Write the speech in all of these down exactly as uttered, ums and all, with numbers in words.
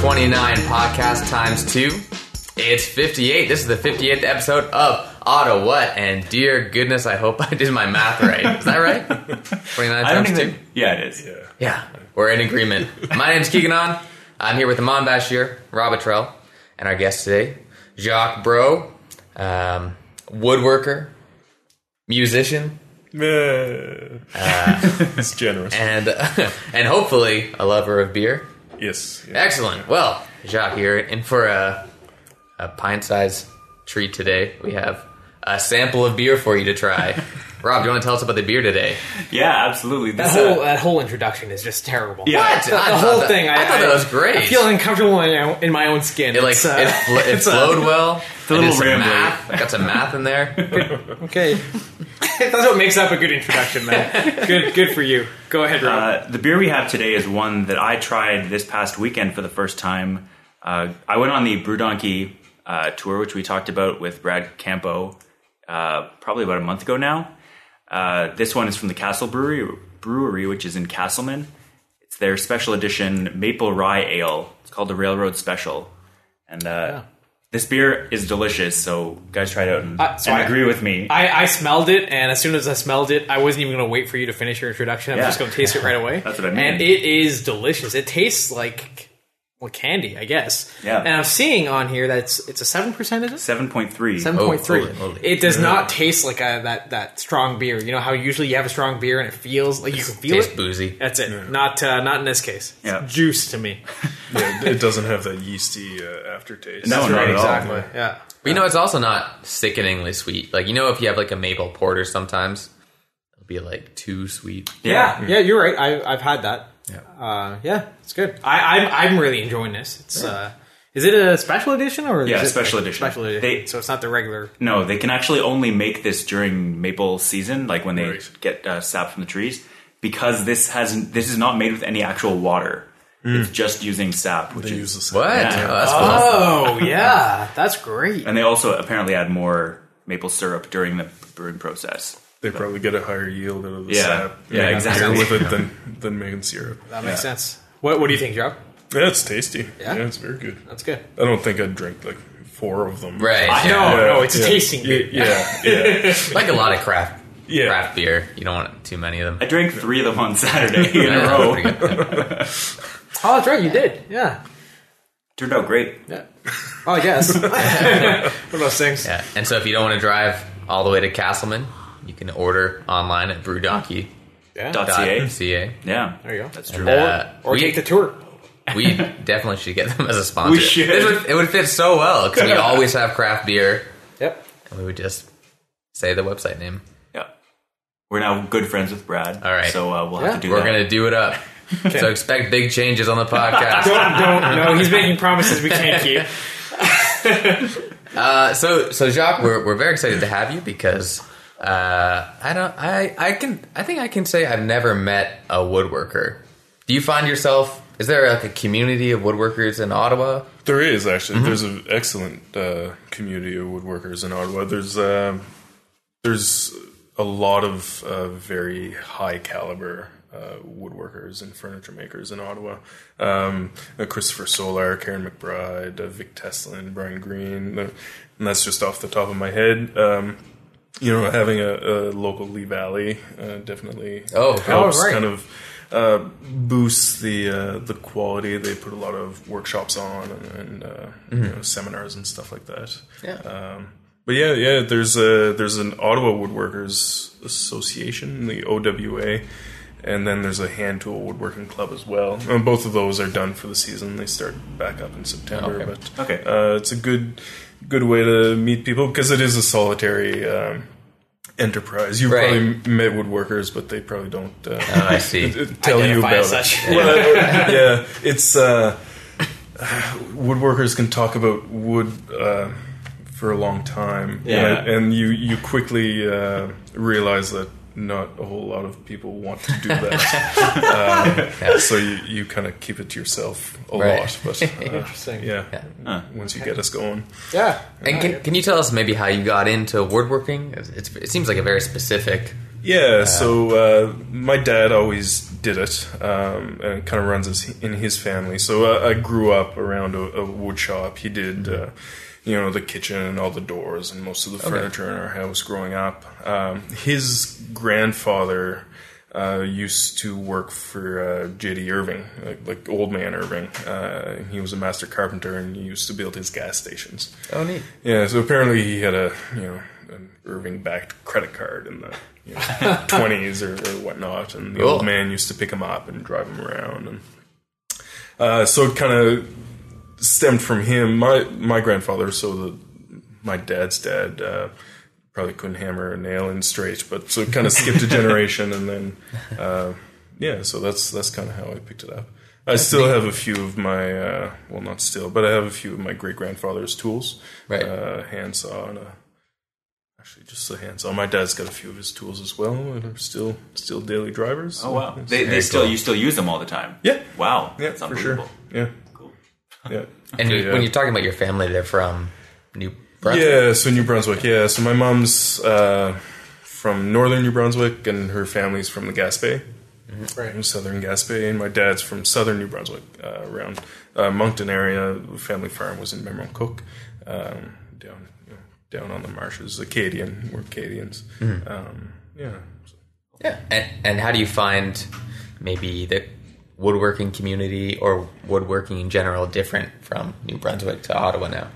twenty-nine podcast times two. It's fifty-eight. This is the fifty-eighth episode of Ottawa, and dear goodness, I hope I did my math right. Is that right? twenty-nine times two? Think, yeah, it is. Yeah. yeah, we're in agreement. My name's Keeganon. I'm here with Amanda Bashir, Rob Atrell, and our guest today, Jacques Breau, um, woodworker, musician. uh, it's generous. And uh, and hopefully a lover of beer. Yes. Yeah, excellent. Yeah. Well, Jacques here, and for a, a pint-sized treat today, we have a sample of beer for you to try. Rob, do you want to tell us about the beer today? Yeah, absolutely. This, that, whole, uh, that whole introduction is just terrible. Yeah. What? The, the whole that, thing. I, I thought I, that was great. I feel uncomfortable in, in my own skin. It, like, it's, uh, it, fl- it it's flowed a, well. It's a little rambling. I got some math in there. Okay. That's what makes up a good introduction, man. Good good for you. Go ahead, Rob. Uh, the beer we have today is one that I tried this past weekend for the first time. Uh, I went on the Brew Donkey uh, tour, which we talked about with Brad Campo uh, probably about a month ago now. Uh, this one is from the Cassel Brewery, brewery, which is in Castleman. It's their special edition maple rye ale. It's called the Railroad Special. And uh, yeah. This beer is delicious, so guys, try it out and, uh, so and I, agree with me. I, I smelled it, and as soon as I smelled it, I wasn't even going to wait for you to finish your introduction. I'm yeah. just going to taste it right away. That's what I mean. And it is delicious. It tastes like... Well, candy, I guess. Yeah. And I'm seeing on here that it's it's a seven percent, is it? seven point three. seven point three. Oh, it does not taste like a, that that strong beer. You know how usually you have a strong beer and it feels like you can feel it? It tastes boozy. That's it. Yeah. Not uh, not in this case. Yeah. It's juice to me. Yeah, it doesn't have that yeasty uh, aftertaste. No, not right, at exactly. all. Exactly. Yeah. But you know, it's also not sickeningly sweet. Like, you know, if you have like a maple porter sometimes, it'll be like too sweet. Yeah. Yeah, yeah you're right. I, I've had that. Yeah, uh, yeah, it's good. I, I'm I'm really enjoying this. It's yeah. uh, is it a special edition or is yeah, it special like edition? Special edition. They, so it's not the regular. No, they can actually only make this during maple season, like when they right. get uh, sap from the trees, because this hasn't. This is not made with any actual water. Mm. It's just using sap. Which they is, use the sap. What? Yeah. Oh, that's oh cool. yeah, that's great. And they also apparently add more maple syrup during the brewing process. They probably get a higher yield out of the yeah. sap. Yeah, exactly. With it than, than making syrup. That makes yeah. sense. What What do you think, Joe? Yeah, it's tasty. Yeah? yeah, it's very good. That's good. I don't think I'd drink like four of them. Right. I know. Yeah. No, it's yeah. a tasting beer. Yeah, yeah. yeah. Like a lot of craft yeah. craft beer. You don't want too many of them. I drank three of them on Saturday in a row. Oh, that's right. You did. Yeah. Turned out great. Yeah. Oh, I guess. One of those things. Yeah. And so if you don't want to drive all the way to Castleman... You can order online at brew donkey dot c a. Yeah, there you go. That's true. And, uh, or or we, take the tour. We definitely should get them as a sponsor. We should. It would, it would fit so well because we always have craft beer. Yep. And we would just say the website name. Yeah. We're now good friends with Brad. All right. So uh, we'll yeah. have to do We're that. We're going to do it up. Okay. So expect big changes on the podcast. don't, don't. No, he's making promises we can't keep. uh, so, so Jacques, we're we're very excited to have you because... Uh, I don't, I, I can, I think I can say I've never met a woodworker. Do you find yourself, is there like a community of woodworkers in Ottawa? There is actually, mm-hmm. there's an excellent, uh, community of woodworkers in Ottawa. There's, um, uh, there's a lot of, uh, very high caliber, uh, woodworkers and furniture makers in Ottawa. Um, uh, Christopher Solar, Karen McBride, uh, Vic Teslin, Brian Green, uh, and that's just off the top of my head. Um, You know, having a, a local Lee Valley uh, definitely oh, helps oh, right. kind of uh, boost the uh, the quality. They put a lot of workshops on and, and uh, mm-hmm. you know, seminars and stuff like that. Yeah. Um, but yeah, yeah. There's a there's an Ottawa Woodworkers Association, the O W A, and then there's a Hand Tool Woodworking Club as well. And both of those are done for the season. They start back up in September. Okay. But okay. Uh, it's a good. Good way to meet people because it is a solitary um, enterprise. You've right. probably met woodworkers, but they probably don't. Uh, oh, I see. Tell Identify you about as such. It. Well, yeah, it's uh, woodworkers can talk about wood uh, for a long time, yeah. and, and you you quickly uh, realize that not a whole lot of people want to do that. um, yeah. So you, you kind of keep it to yourself a right. lot. But, uh, interesting. Yeah. yeah. Huh. Once you okay. get us going. Yeah. And uh, can yeah. can you tell us maybe how you got into woodworking? It's, it seems like a very specific... Yeah, uh, so uh, my dad always did it, um, and kind of runs his, in his family. So uh, I grew up around a, a wood shop. He did, uh, you know, the kitchen and all the doors and most of the furniture okay. in our house growing up. Um, his grandfather uh, used to work for uh, J D. Irving, like, like old man Irving. Uh, he was a master carpenter and he used to build his gas stations. Oh, neat. Yeah, so apparently he had a, you know, an Irving-backed credit card in the you know, twenties or, or whatnot, and the cool. old man used to pick him up and drive him around. And uh, so it kind of stemmed from him. My my grandfather, so the, my dad's dad, uh, probably couldn't hammer a nail in straight, but so it kind of skipped a generation, and then uh, yeah, so that's that's kind of how I picked it up. I that's still neat. have a few of my, uh, well, not still, but I have a few of my great-grandfather's tools, right. uh, handsaw and a Actually, just the hands on. My dad's got a few of his tools as well, and are still still daily drivers. So oh wow! They, they still you still use them all the time. Yeah. Wow. Yeah, that's unbelievable. For sure. Yeah. Cool. Yeah. And you, yeah. when you're talking about your family, they're from New Brunswick. Yeah. So New Brunswick. Yeah. So my mom's uh, from northern New Brunswick, and her family's from the Gaspé, mm-hmm. right? From southern Gaspé, and my dad's from southern New Brunswick, uh, around uh, Moncton area. The family farm was in Memramcook, um, down. Down on the marshes, Acadian. We're Acadians. Mm. Um, yeah. Yeah. And, and how do you find maybe the woodworking community or woodworking in general different from New Brunswick to Ottawa now?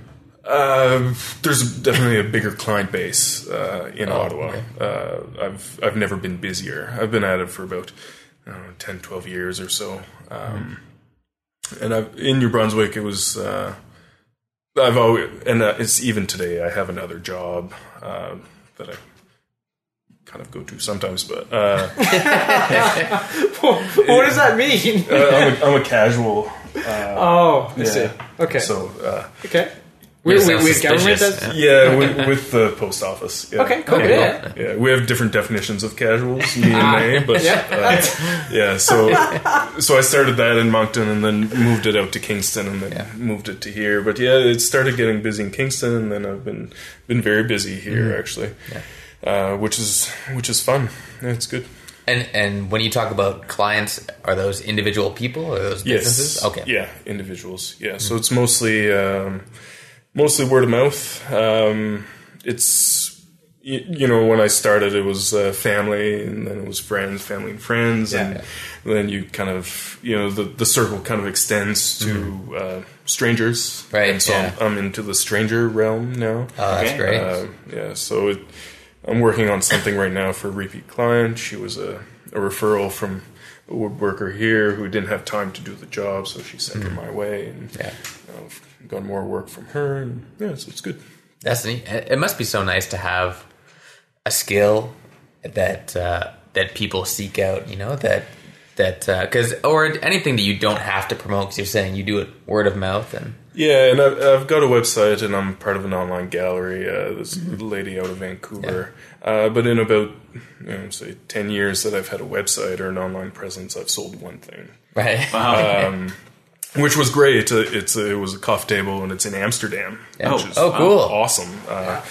Uh, there's definitely a bigger client base uh, in oh, Ottawa. Okay. Uh, I've I've never been busier. I've been at it for about I don't know, ten, twelve years or so. Um, mm. And I've, in New Brunswick, it was... Uh, I've always, and uh, it's even today, I have another job uh, that I kind of go to sometimes, but... Uh, what does that mean? uh, I'm, a, I'm a casual. Uh, oh, I yeah. see. Okay. So, uh, okay. We're, we're, we're government does? Yeah, we, with the post office. Yeah. Okay, cool. Okay, yeah. Yeah. yeah, we have different definitions of casuals, me and they, but uh, yeah, so so I started that in Moncton and then moved it out to Kingston and then yeah. moved it to here. But yeah, it started getting busy in Kingston and then I've been been very busy here mm-hmm. actually, yeah. uh, which is which is fun. Yeah, it's good. And and when you talk about clients, are those individual people or those businesses? Yes. Okay, yeah, individuals. Yeah, mm-hmm. so it's mostly. Um, Mostly word of mouth. Um, it's, you, you know, when I started, it was uh, family, and then it was friends, family and friends. Yeah, and yeah. then you kind of, you know, the, the circle kind of extends to mm-hmm. uh, strangers. Right. And so yeah. I'm, I'm into the stranger realm now. Oh, that's okay. great. Uh, yeah. So it, I'm working on something right now for a repeat client. She was a, a referral from a woodworker here who didn't have time to do the job, so she sent mm-hmm. her my way. And, yeah. You know, got more work from her, and yeah, so it's good. That's neat. It must be so nice to have a skill that uh, that people seek out. You know that that because uh, or anything that you don't have to promote. Because you're saying you do it word of mouth, and yeah, and I've, I've got a website, and I'm part of an online gallery. Uh, this mm-hmm. lady out of Vancouver, yeah. uh, but in about you know, say ten years that I've had a website or an online presence, I've sold one thing. Right. Wow. Um, Which was great. It's a, it was a coffee table, and it's in Amsterdam. Yeah. Which is oh, cool. awesome. Uh, yeah.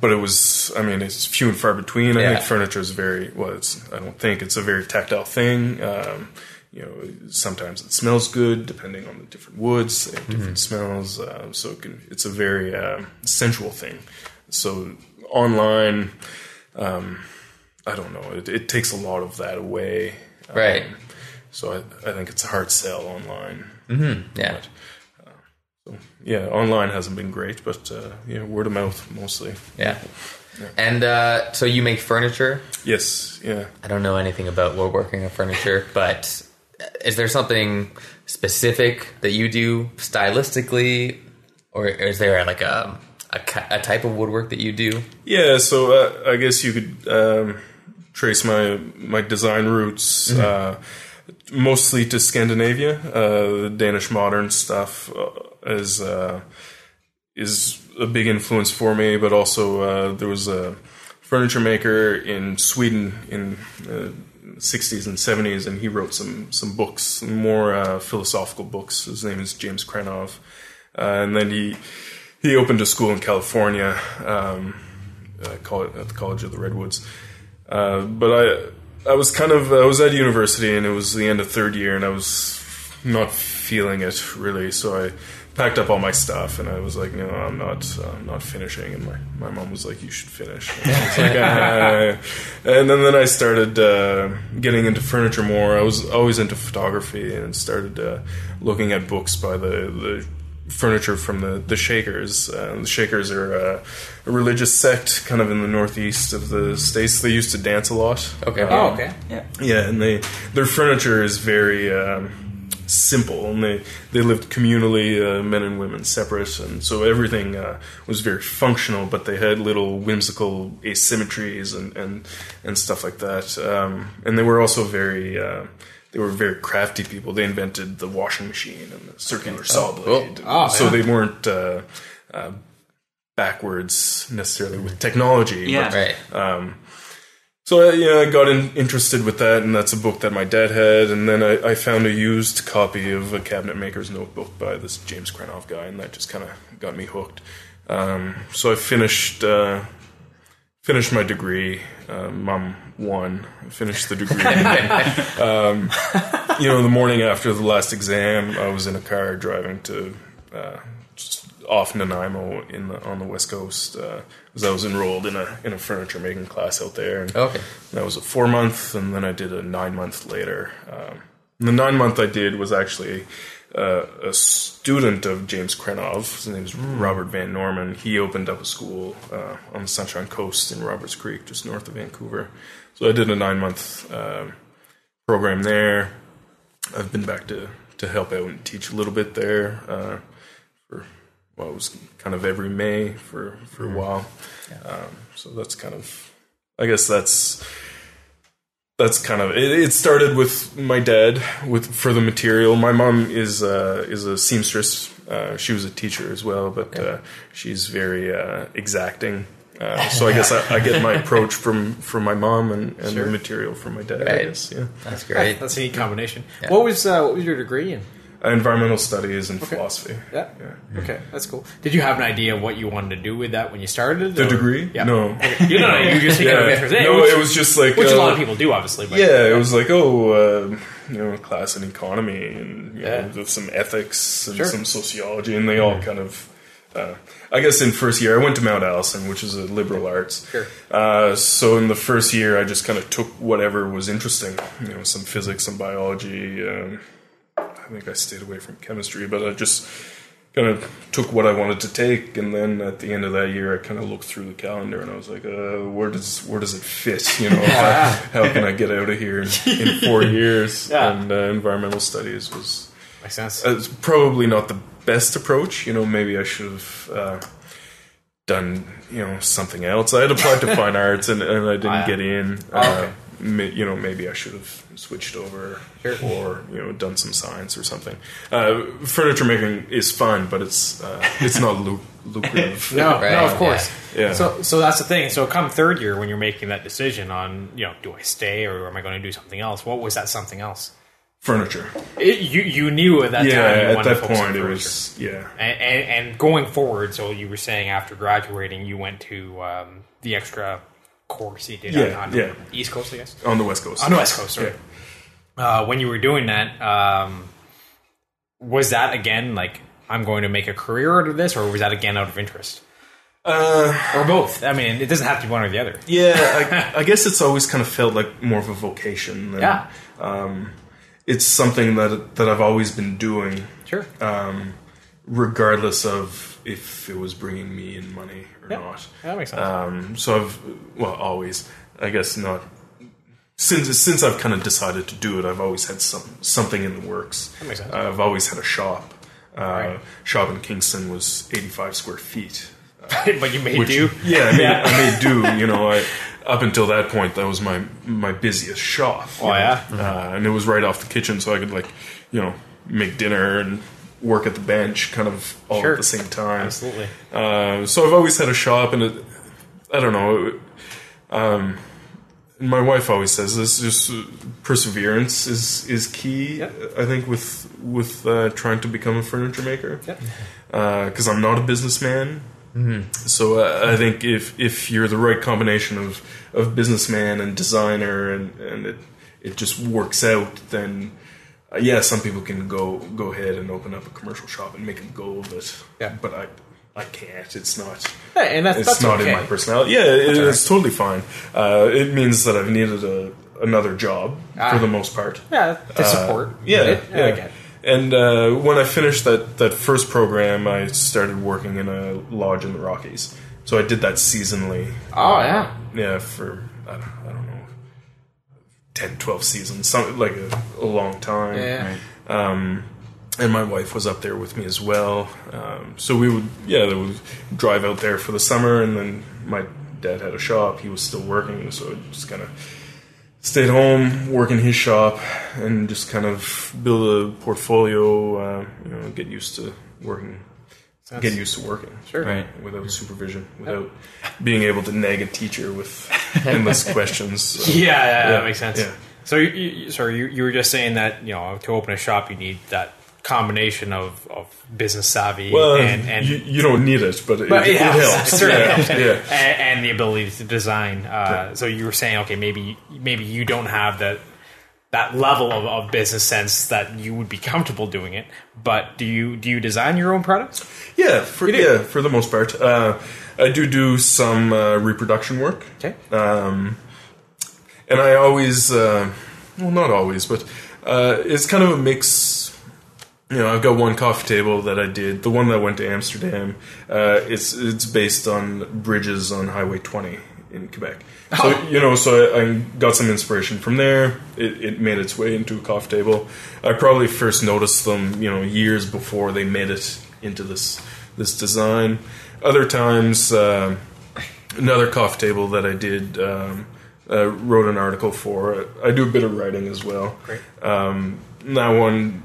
But it was, I mean, it's few and far between. I yeah. think furniture is very, well, it's, I don't think it's a very tactile thing. Um, you know, sometimes it smells good, depending on the different woods, they have different mm-hmm. smells. Uh, so it can, it's a very uh, sensual thing. So online, um, I don't know, it, it takes a lot of that away. Um, right. So I, I think it's a hard sell online. Mm-hmm. Yeah. But, uh, so, yeah, online hasn't been great, but uh, yeah, word of mouth mostly. Yeah. yeah. And uh, so you make furniture? Yes. Yeah. I don't know anything about woodworking or furniture, but is there something specific that you do stylistically, or is there like a a, a type of woodwork that you do? Yeah. So uh, I guess you could um, trace my my design roots. Mm-hmm. Uh, Mostly to Scandinavia, uh, the Danish modern stuff is uh, is a big influence for me. But also, uh, there was a furniture maker in Sweden in the sixties and seventies, and he wrote some some books, more uh, philosophical books. His name is James Krenov, uh, and then he he opened a school in California, um, uh, at the College of the Redwoods. Uh, but I. I was kind of, I was at university, and it was the end of third year, and I was not feeling it, really, so I packed up all my stuff, and I was like, no, I'm not, uh, I'm not finishing, and my, my mom was like, you should finish. And I was like, ah. And then, then I started uh, getting into furniture more. I was always into photography, and started uh, looking at books by the, the furniture from the, the Shakers. Uh, the Shakers are uh, a religious sect, kind of in the northeast of the States. They used to dance a lot. Okay. Um, oh, okay. Yeah. Yeah, and they, their furniture is very... Um, simple, and they, they lived communally, uh, men and women separate, and so everything uh, was very functional, but they had little whimsical asymmetries and, and, and stuff like that. Um, and they were also very uh, they were very crafty people. They invented the washing machine and the circular saw blade, oh, oh, oh, so yeah. they weren't uh, uh, backwards necessarily with technology. Yeah, but, right. Um, So, yeah, I got in, interested with that, and that's a book that my dad had, and then I, I found a used copy of A Cabinet Maker's Notebook by this James Krenov guy, and that just kind of got me hooked. Um, so I finished uh, finished my degree. Uh, Mom won. I finished the degree. And, um, you know, the morning after the last exam, I was in a car driving to... Uh, just off Nanaimo in the, on the West Coast, uh, because I was enrolled in a in a furniture making class out there. And okay. That was a four month, and then I did a nine month later. Um, the nine month I did was actually uh, a student of James Krenov. His name is Robert Van Norman. He opened up a school uh, on the Sunshine Coast in Roberts Creek, just north of Vancouver. So I did a nine month uh, program there. I've been back to, to help out and teach a little bit there. Uh, for well, it was kind of every May for, for a while. Yeah. Um, so that's kind of, I guess that's, that's kind of, it, it started with my dad with, for the material. My mom is, uh, is a seamstress. Uh, she was a teacher as well, but, uh, she's very, uh, exacting. Uh, so I guess I, I get my approach from, from my mom and, and sure. the material from my dad, right. I guess. Yeah. That's great. That's a neat combination. Yeah. What was, uh, what was your degree in? Environmental studies and okay. philosophy. Yeah. yeah. Okay, that's cool. Did you have an idea of what you wanted to do with that when you started? The or? Degree? Yeah. No. You know, you just yeah. of it. Hey, no, which, it was just like which uh, a lot of people do, obviously. But, yeah, it was like oh, uh, you know, class in economy and you yeah. know, with some ethics and sure. some sociology, and they all kind of. Uh, I guess in first year I went to Mount Allison, which is a liberal arts. Sure. Uh, so in the first year, I just kind of took whatever was interesting. You know, some physics, some biology. Um, I think I stayed away from chemistry, but I just kind of took what I wanted to take, and then at the end of that year, I kind of looked through the calendar, and I was like, uh, "Where does where does it fit? You know, I, how can I get out of here in, in four years?" Yeah. And uh, environmental studies was makes sense. Uh, probably not the best approach. You know, maybe I should have uh, done you know something else. I had applied to fine arts, and, and I didn't wow. get in. Uh, oh, okay. You know, maybe I should have switched over sure. or, you know, done some science or something. Uh, furniture making is fun, but it's uh, it's not lu- lucrative. no, right. no, of course. Yeah. yeah. So so that's the thing. So come third year when you're making that decision on, you know, do I stay or am I going to do something else? What was that something else? Furniture. It, you you knew at that yeah, time you at wanted that to focus point on furniture. It was, yeah. And, and, and going forward, so you were saying after graduating you went to um, the extra... course he did yeah, on, on yeah. the East Coast, I guess. On the West Coast. On the West Coast, right. Yeah. Uh, when you were doing that, um, was that, again, like, I'm going to make a career out of this, or was that, again, out of interest? Uh, or both. I mean, it doesn't have to be one or the other. Yeah, I, I guess it's always kind of felt like more of a vocation. Than, yeah. Um, it's something that that I've always been doing. Sure. Um, regardless of if it was bringing me in money or yep. not. That makes sense. Um, so I've, well, always, I guess not, since since I've kind of decided to do it, I've always had some something in the works. That makes sense. Uh, I've always had a shop. Uh, right. Shop in Kingston was eighty-five square feet. Uh, but you made which, do? Yeah, I made, yeah. I made do, you know, I... Up until that point, that was my, my busiest shop. Oh, yeah? Mm-hmm. Uh, and it was right off the kitchen, so I could, like, you know, make dinner and... work at the bench kind of all sure. at the same time. Absolutely. Uh, so I've always had a shop, and it, I don't know. It, um, my wife always says this, just perseverance is, is key, yep. I think, with with uh, trying to become a furniture maker. Because yep. uh, I'm not a businessman. Mm-hmm. So uh, I think if if you're the right combination of, of businessman and designer and, and it it just works out, then uh, yeah, some people can go go ahead and open up a commercial shop and make a go of it. Yeah. But I I can't. It's not. Hey, and that's, it's that's not okay. In my personality. Yeah, it, right. It's totally fine. Uh, it means that I've needed a another job ah. for the most part. Yeah, to support. Uh, yeah, it, yeah. I get it. And uh, when I finished that, that first program, I started working in a lodge in the Rockies. So I did that seasonally. Oh, uh, yeah. Yeah, for, I don't, I don't know, ten, twelve seasons, some, like a, a long time. Yeah. Right. Um, and my wife was up there with me as well. Um, so we would, yeah, we would drive out there for the summer, and then my dad had a shop. He was still working, so I just kind of stayed home, work in his shop, and just kind of build a portfolio. Uh, you know, get used to working. That's, get used to working. Sure. Right. Without supervision, without yep. being able to nag a teacher with endless questions. So, yeah, yeah, that makes sense. Yeah. So, you, you, sorry, you, you were just saying that, you know, to open a shop, you need that combination of, of business savvy. Well, and, and you, you don't need it, but it, but it, yeah, it helps. Certainly yeah. helps. Yeah. And, and the ability to design. Uh, yeah. So you were saying, okay, maybe maybe you don't have that that level of, of business sense that you would be comfortable doing it. But do you do you design your own products? Yeah, for yeah for the most part, uh, I do do some uh, reproduction work. Okay, um, and I always uh, well not always, but uh, it's kind of a mix. You know, I've got one coffee table that I did. The one that went to Amsterdam, uh, it's it's based on bridges on Highway twenty in Quebec. So, oh. you know, so I, I got some inspiration from there. It, it made its way into a coffee table. I probably first noticed them, you know, years before they made it into this this design. Other times, uh, another coffee table that I did, um, I wrote an article for. I do a bit of writing as well. Great. Um, that one...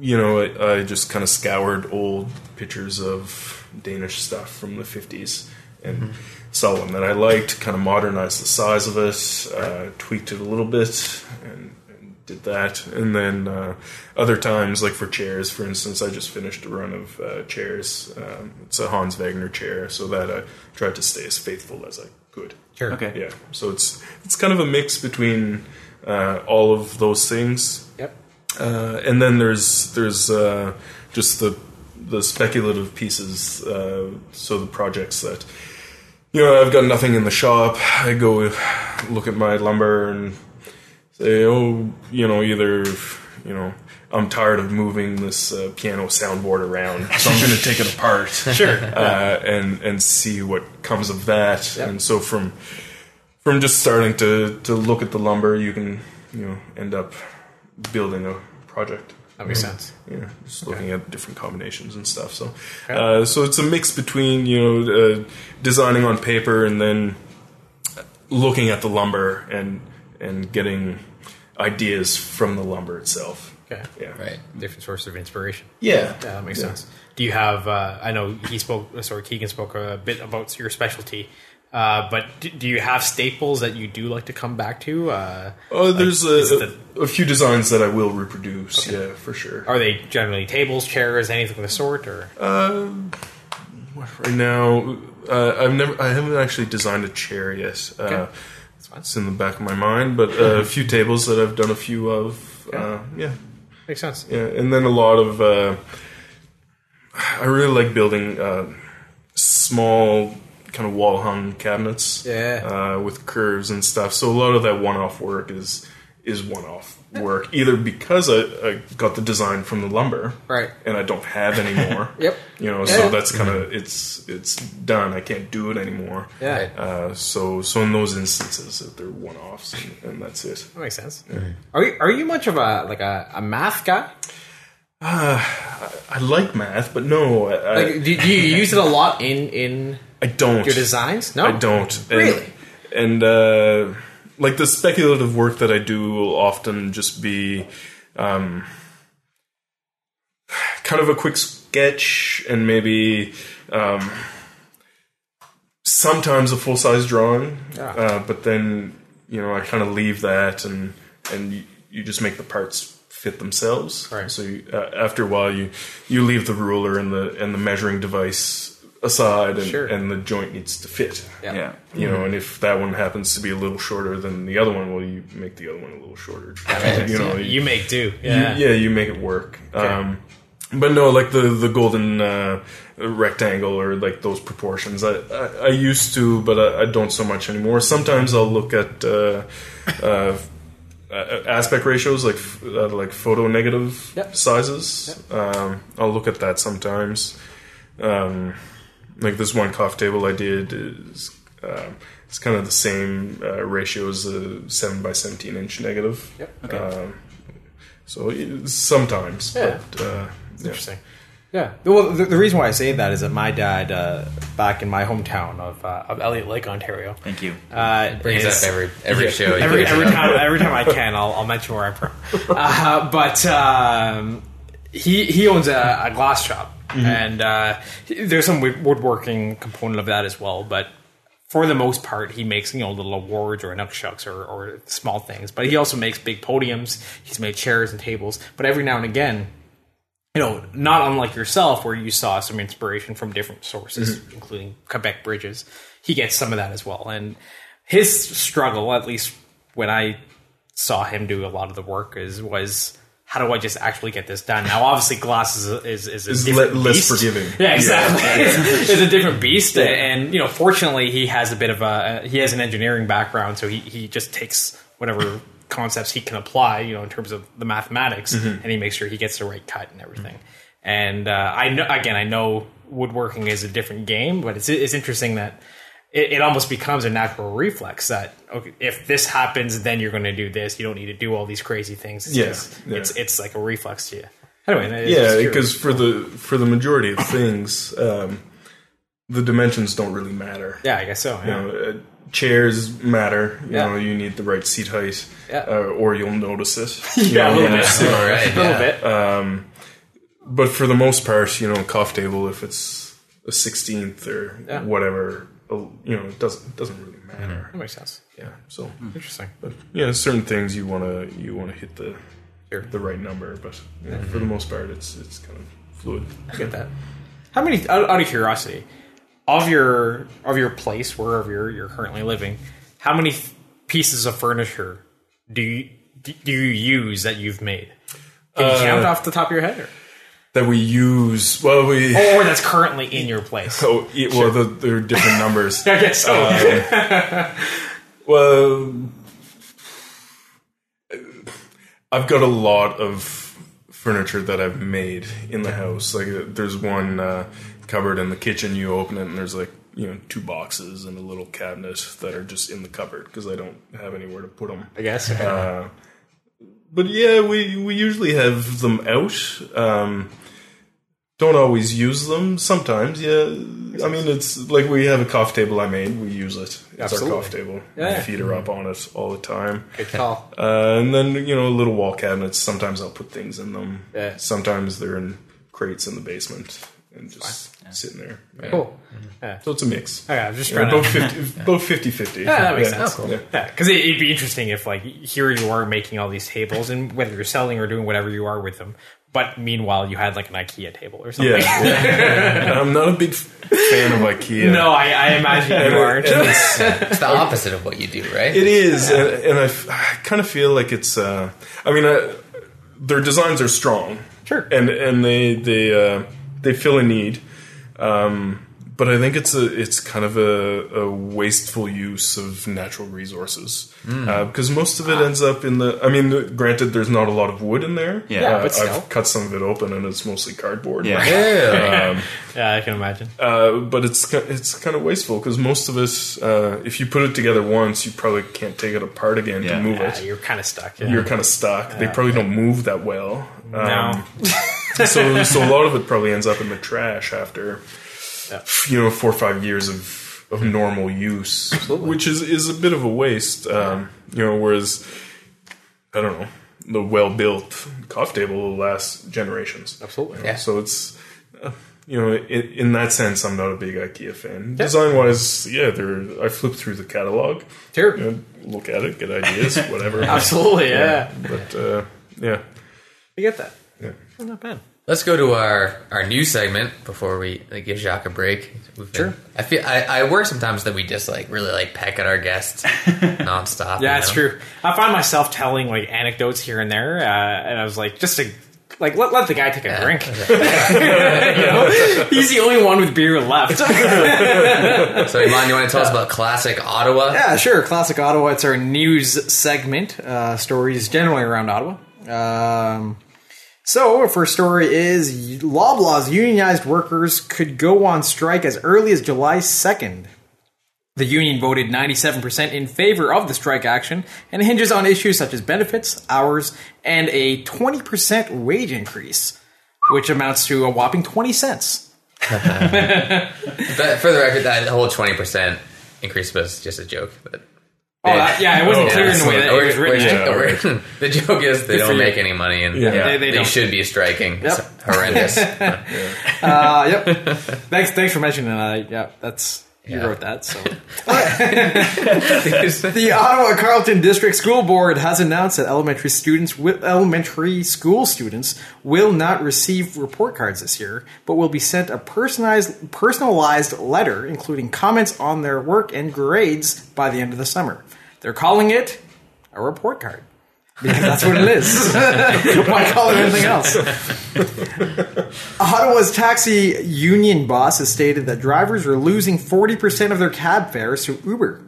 You know, I, I just kind of scoured old pictures of Danish stuff from the fifties and mm-hmm. saw one that I liked, kind of modernized the size of it, uh, tweaked it a little bit, and, and did that. And then uh, other times, like for chairs, for instance, I just finished a run of uh, chairs. Um, it's a Hans Wagner chair, so that I tried to stay as faithful as I could. Sure. Okay. Yeah. So it's, it's kind of a mix between uh, all of those things. Yep. Uh, and then there's there's uh, just the the speculative pieces. Uh, so the projects that, you know, I've got nothing in the shop. I go look at my lumber and say, oh, you know, either you know, I'm tired of moving this uh, piano soundboard around, so I'm going to take it apart. Sure, uh, and and see what comes of that. Yep. And so from from just starting to to look at the lumber, you can you know end up building a project. That makes you know, sense. Yeah, just okay. looking at different combinations and stuff. So, okay. uh, so it's a mix between you know uh, designing on paper and then looking at the lumber and and getting ideas from the lumber itself. Okay. Yeah. Right. Different sources of inspiration. Yeah. Yeah, that makes yeah. sense. Do you have? Uh, I know he spoke. Sorry, Keegan spoke a bit about your specialty. Uh, but do, do you have staples that you do like to come back to? Uh, oh, there's like, a, the, a few designs that I will reproduce. Okay. Yeah, for sure. Are they generally tables, chairs, anything of the sort, or? Uh, right now, uh, I've never, I haven't actually designed a chair yet. Uh, okay. That's fine. It's in the back of my mind, but uh, a few tables that I've done a few of. Okay. Uh, yeah, makes sense. Yeah, and then a lot of. Uh, I really like building uh, small. Kind of wall hung cabinets, yeah, uh, with curves and stuff. So a lot of that one off work is is one off work, either because I, I got the design from the lumber, right, and I don't have anymore. Yep, you know, yeah. So that's kind of it's it's done. I can't do it anymore. Yeah. Uh, so so in those instances, they're one offs, and, and that's it. That makes sense. Yeah. Are you are you much of a like a, a math guy? Uh, I, I like math, but no. I, like, do, do you use it a lot in in? I don't. Your designs? No? I don't. And, really? And, uh, like, the speculative work that I do will often just be um, kind of a quick sketch and maybe um, sometimes a full-size drawing. Yeah. Uh, but then, you know, I kind of leave that and and you, you just make the parts fit themselves. Right. So you, uh, after a while, you, you leave the ruler and the and the measuring device aside, and, sure. and the joint needs to fit. Yeah. yeah. You know, and if that one happens to be a little shorter than the other one, well, you make the other one a little shorter. you know, you, you make do. Yeah. You, yeah, you make it work. Okay. Um, but no, like the, the golden uh, rectangle or like those proportions, I, I, I used to, but I, I don't so much anymore. Sometimes I'll look at uh, uh, aspect ratios, like uh, like photo negative yep. sizes. Yep. Um, I'll look at that sometimes. Um, like this one coffee table I did is uh, it's kind of the same uh, ratio as a seven by seventeen inch negative. Yep. Okay. Um, so it, sometimes. Yeah. But, uh, yeah. Interesting. Yeah. Well, the, the reason why I say that is that my dad, uh, back in my hometown of uh, of Elliott Lake, Ontario. Thank you. Uh, brings is, up every every yeah, show. Every every time every time I can, I'll, I'll mention where I'm from. Uh, but um, he he owns a, a glass shop. Mm-hmm. And uh, there's some woodworking component of that as well, but for the most part, he makes, you know, little awards or nuckshucks or, or small things. But he also makes big podiums. He's made chairs and tables. But every now and again, you know, not unlike yourself, where you saw some inspiration from different sources, mm-hmm. including Quebec bridges, he gets some of that as well. And his struggle, at least when I saw him do a lot of the work, is was. How do I just actually get this done? Now, obviously, glass is a, is, is a it's different le- beast. Less forgiving. Yeah, exactly. Yeah. It's a different beast. Yeah. And, you know, fortunately, he has a bit of a... He has an engineering background, so he, he just takes whatever concepts he can apply, you know, in terms of the mathematics, mm-hmm. and he makes sure he gets the right cut and everything. Mm-hmm. And, uh, I know, again, I know woodworking is a different game, but it's it's interesting that it, it almost becomes a natural reflex that, okay, if this happens, then you're going to do this. You don't need to do all these crazy things. It's yeah, just, yeah. It's it's like a reflex to you. Anyway, yeah, because for the for the majority of things, um, the dimensions don't really matter. Yeah, I guess so. Yeah. You know, uh, chairs matter. You yeah. know, you need the right seat height, yeah. uh, or you'll notice it. You yeah, know, a little bit. All right, a little yeah. bit. Um, but for the most part, you know, coffee table, if it's a sixteenth or yeah. whatever. You know, it doesn't it doesn't really matter. That makes sense. Yeah. So mm. interesting. But yeah, certain things you wanna you wanna hit the the right number, but you know, mm-hmm. for the most part, it's it's kind of fluid. I get that. How many? Out of curiosity, of your of your place, wherever you're you're currently living, how many pieces of furniture do you do you use that you've made? Can you uh, count off the top of your head? Or? That we use, well, we... Oh, or that's currently in your place. Oh, yeah, well, sure. the, there are different numbers. I guess so. Uh, well, I've got a lot of furniture that I've made in the house. Like, there's one uh, cupboard in the kitchen, you open it, and there's, like, you know, two boxes and a little cabinet that are just in the cupboard, because I don't have anywhere to put them. I guess. Uh, but, yeah, we, we usually have them out. Um... Don't always use them. Sometimes, yeah. I mean, it's like we have a coffee table I made. We use it. It's Absolutely. Our coffee table. Yeah. We feed her up on it all the time. Good call. Uh, and then, you know, little wall cabinets. Sometimes I'll put things in them. Yeah. Sometimes they're in crates in the basement and just yeah. sitting there. Yeah. Cool. Yeah. So it's a mix. Okay, I'm just trying yeah, to... Both fifty-fifty. Yeah. yeah, that makes yeah. sense. Because cool. yeah. yeah, it'd be interesting if, like, here you are making all these tables, and whether you're selling or doing whatever you are with them, but meanwhile, you had like an IKEA table or something. Yeah, yeah. I'm not a big fan of IKEA. No, I, I imagine you aren't. It's, it's the opposite of what you do, right? It is, yeah. and, and I, I kind of feel like it's. Uh, I mean, I, their designs are strong, sure, and and they they uh, they fill a need, um, but I think it's a it's kind of a, a wasteful use of natural resources. Uh, because most of it ends up in the... I mean, granted, there's not a lot of wood in there. Yeah, uh, but still. I've cut some of it open, and it's mostly cardboard. Yeah, yeah. Um, yeah I can imagine. Uh, but it's it's kind of wasteful, because most of it, uh, if you put it together once, you probably can't take it apart again yeah. to move yeah, it. You're kind of stuck. Yeah. You're kind of stuck. Yeah. They probably don't move that well. Um, no. so, so a lot of it probably ends up in the trash after, yeah. you know, four or five years of... of normal use, Absolutely. Which is, is a bit of a waste, um, you know, whereas, I don't know, the well-built coffee table will last generations. Absolutely. You know? Yeah. So it's, uh, you know, in, in that sense, I'm not a big IKEA fan. Yeah. Design-wise, yeah, I flip through the catalog. Sure. You know, look at it, get ideas, whatever. Absolutely, yeah. yeah. But, uh, yeah. I get that. Yeah. Not bad. Let's go to our, our new segment before we like, give Jacques a break. Been, sure. I feel I, I worry sometimes that we just like really like peck at our guests nonstop. Yeah, that's know? true. I find myself telling like anecdotes here and there, uh, and I was like, just to like let, let the guy take a yeah. drink. You know? He's the only one with beer left. So, Iman, you want to tell us about Classic Ottawa? Yeah, sure. Classic Ottawa. It's our news segment. Uh, stories generally around Ottawa. Um, so, our first story is Loblaw's unionized workers could go on strike as early as July second. The union voted ninety-seven percent in favor of the strike action and hinges on issues such as benefits, hours, and a twenty percent wage increase, which amounts to a whopping twenty cents. But for the record, that whole twenty percent increase was just a joke, but... Oh, that, yeah, it wasn't oh, clear yeah. in the way that it was written. Yeah. The joke is they don't make any money, and yeah. Yeah. they, they, they should be striking. Yep. It's horrendous. uh, yep. Thanks, thanks for mentioning that. Yeah, that's you yeah. wrote that. So. The Ottawa Carleton District School Board has announced that elementary students, with elementary school students, will not receive report cards this year, but will be sent a personalized, personalized letter including comments on their work and grades by the end of the summer. They're calling it a report card because that's what it is. Why call it anything else? Ottawa's taxi union boss has stated that drivers are losing forty percent of their cab fares to Uber.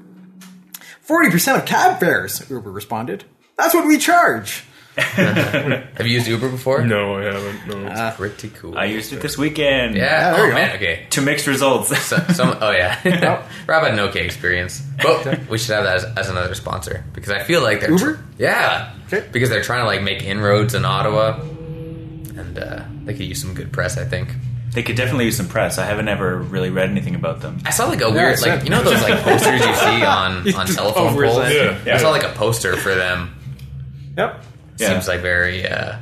forty percent of cab fares, Uber responded. That's what we charge. Have you used Uber before? No, I haven't. No, it's uh, pretty cool. I used it this weekend. Yeah, there oh, you go. Man, okay. To mixed results. so, some, oh, yeah. Nope. Rob had an okay experience. But we should have that as, as another sponsor because I feel like they're... Uber? Tr- yeah. Okay. Because they're trying to like make inroads in Ottawa and uh, they could use some good press, I think. They could definitely use some press. I haven't ever really read anything about them. I saw like a weird... Yeah, like you know those like posters you see on, on telephone poles? Yeah. Yeah. I saw like a poster for them. Yep. Yeah. Seems like very uh,